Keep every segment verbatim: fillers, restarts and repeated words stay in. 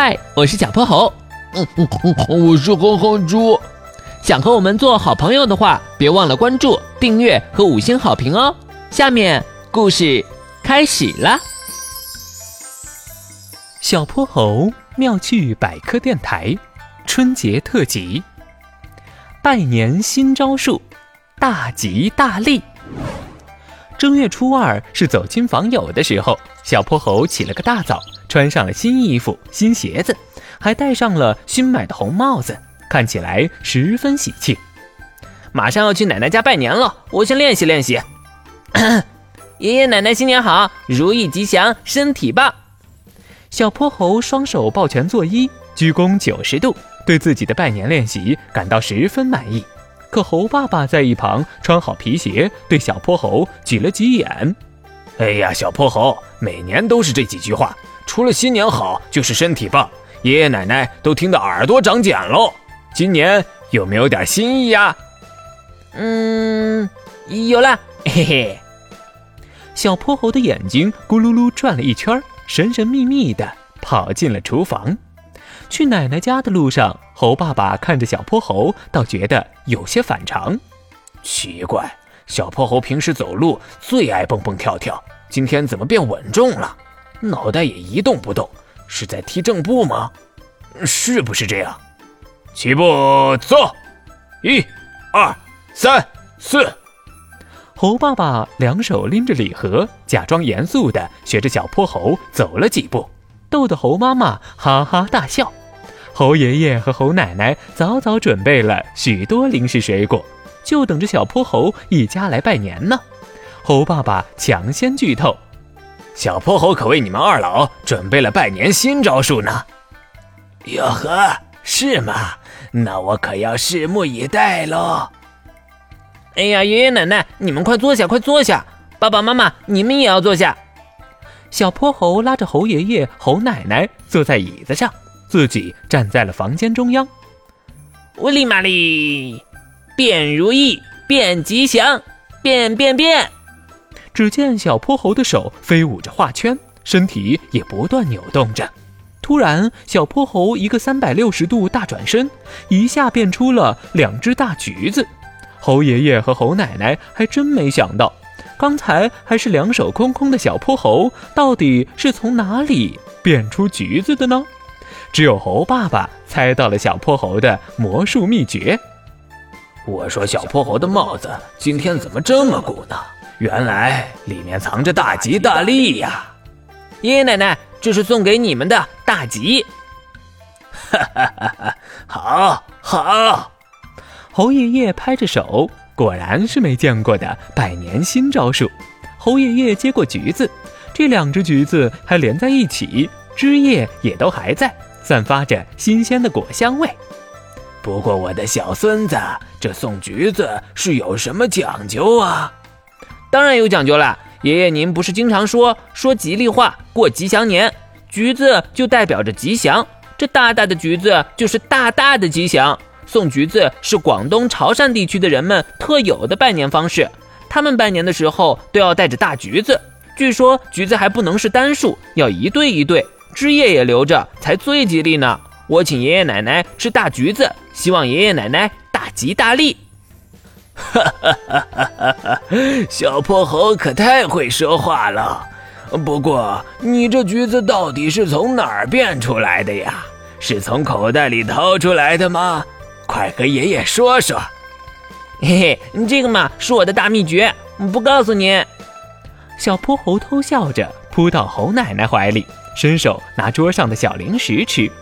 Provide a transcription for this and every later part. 嗨，我是小泼猴。嗯嗯嗯，我是哼哼猪。想和我们做好朋友的话，别忘了关注、订阅和五星好评哦。下面故事开始啦！小泼猴妙趣百科电台春节特辑，拜年新招数，大吉大利。正月初二是走亲访友的时候，小泼猴起了个大早，穿上了新衣服、新鞋子，还戴上了新买的红帽子，看起来十分喜气。马上要去奶奶家拜年了，我先练习练习。爷爷奶奶新年好，如意吉祥，身体棒。小泼猴双手抱拳作揖，鞠躬九十度，对自己的拜年练习感到十分满意。可猴爸爸在一旁穿好皮鞋，对小泼猴挤了挤眼。哎呀，小泼猴，每年都是这几句话，除了新年好就是身体棒，爷爷奶奶都听得耳朵长茧喽。今年有没有点新意呀？嗯，有了，嘿嘿。小泼猴的眼睛咕噜噜转了一圈，神神秘秘地跑进了厨房。去奶奶家的路上，猴爸爸看着小泼猴，倒觉得有些反常。奇怪，小泼猴平时走路最爱蹦蹦跳跳，今天怎么变稳重了？脑袋也一动不动，是在踢正步吗？是不是这样？起步走，一、二、三、四。猴爸爸两手拎着礼盒，假装严肃地学着小泼猴走了几步，逗得猴妈妈哈哈大笑。猴爷爷和猴奶奶早早准备了许多零食水果，就等着小泼猴一家来拜年呢。猴爸爸抢先剧透，小泼猴可为你们二老准备了拜年新招数呢。哟呵，是吗？那我可要拭目以待喽。哎呀，爷爷奶奶，你们快坐下，快坐下！爸爸妈妈，你们也要坐下。小泼猴拉着猴爷爷、猴奶奶坐在椅子上，自己站在了房间中央。我立马立，变如意，变吉祥，变变变！只见小泼猴的手飞舞着画圈，身体也不断扭动着。突然，小泼猴一个三百六十度大转身，一下变出了两只大橘子。猴爷爷和猴奶奶还真没想到，刚才还是两手空空的小泼猴，到底是从哪里变出橘子的呢？只有猴爸爸猜到了小泼猴的魔术秘诀。我说小泼猴的帽子今天怎么这么鼓呢？原来里面藏着大吉大利呀！爷爷奶奶，这是送给你们的大吉。哈哈哈哈，好，好！猴爷爷拍着手。果然是没见过的百年新招数。猴爷爷接过橘子，这两只橘子还连在一起，枝叶也都还在，散发着新鲜的果香味。不过我的小孙子，这送橘子是有什么讲究啊？当然有讲究了，爷爷您不是经常说说吉利话，过吉祥年，橘子就代表着吉祥，这大大的橘子就是大大的吉祥。送橘子是广东潮汕地区的人们特有的拜年方式，他们拜年的时候都要带着大橘子，据说橘子还不能是单数，要一对一对，枝叶也留着才最吉利呢。我请爷爷奶奶吃大橘子，希望爷爷奶奶大吉大利。哈哈哈哈哈！小泼猴可太会说话了。不过你这橘子到底是从哪儿变出来的呀？是从口袋里掏出来的吗？快和爷爷说说。嘿嘿，这个嘛是我的大秘诀，不告诉您。小泼猴偷笑着扑到猴奶奶怀里，伸手拿桌上的小零食吃。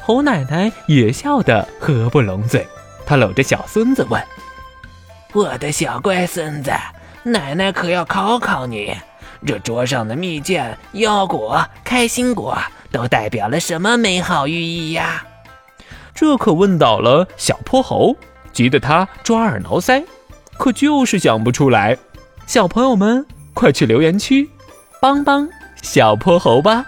猴奶奶也笑得合不拢嘴，她搂着小孙子问：我的小乖孙子，奶奶可要考考你，这桌上的蜜饯、腰果、开心果都代表了什么美好寓意呀？这可问倒了小泼猴，急得他抓耳挠腮，可就是想不出来。小朋友们，快去留言区帮帮小泼猴吧。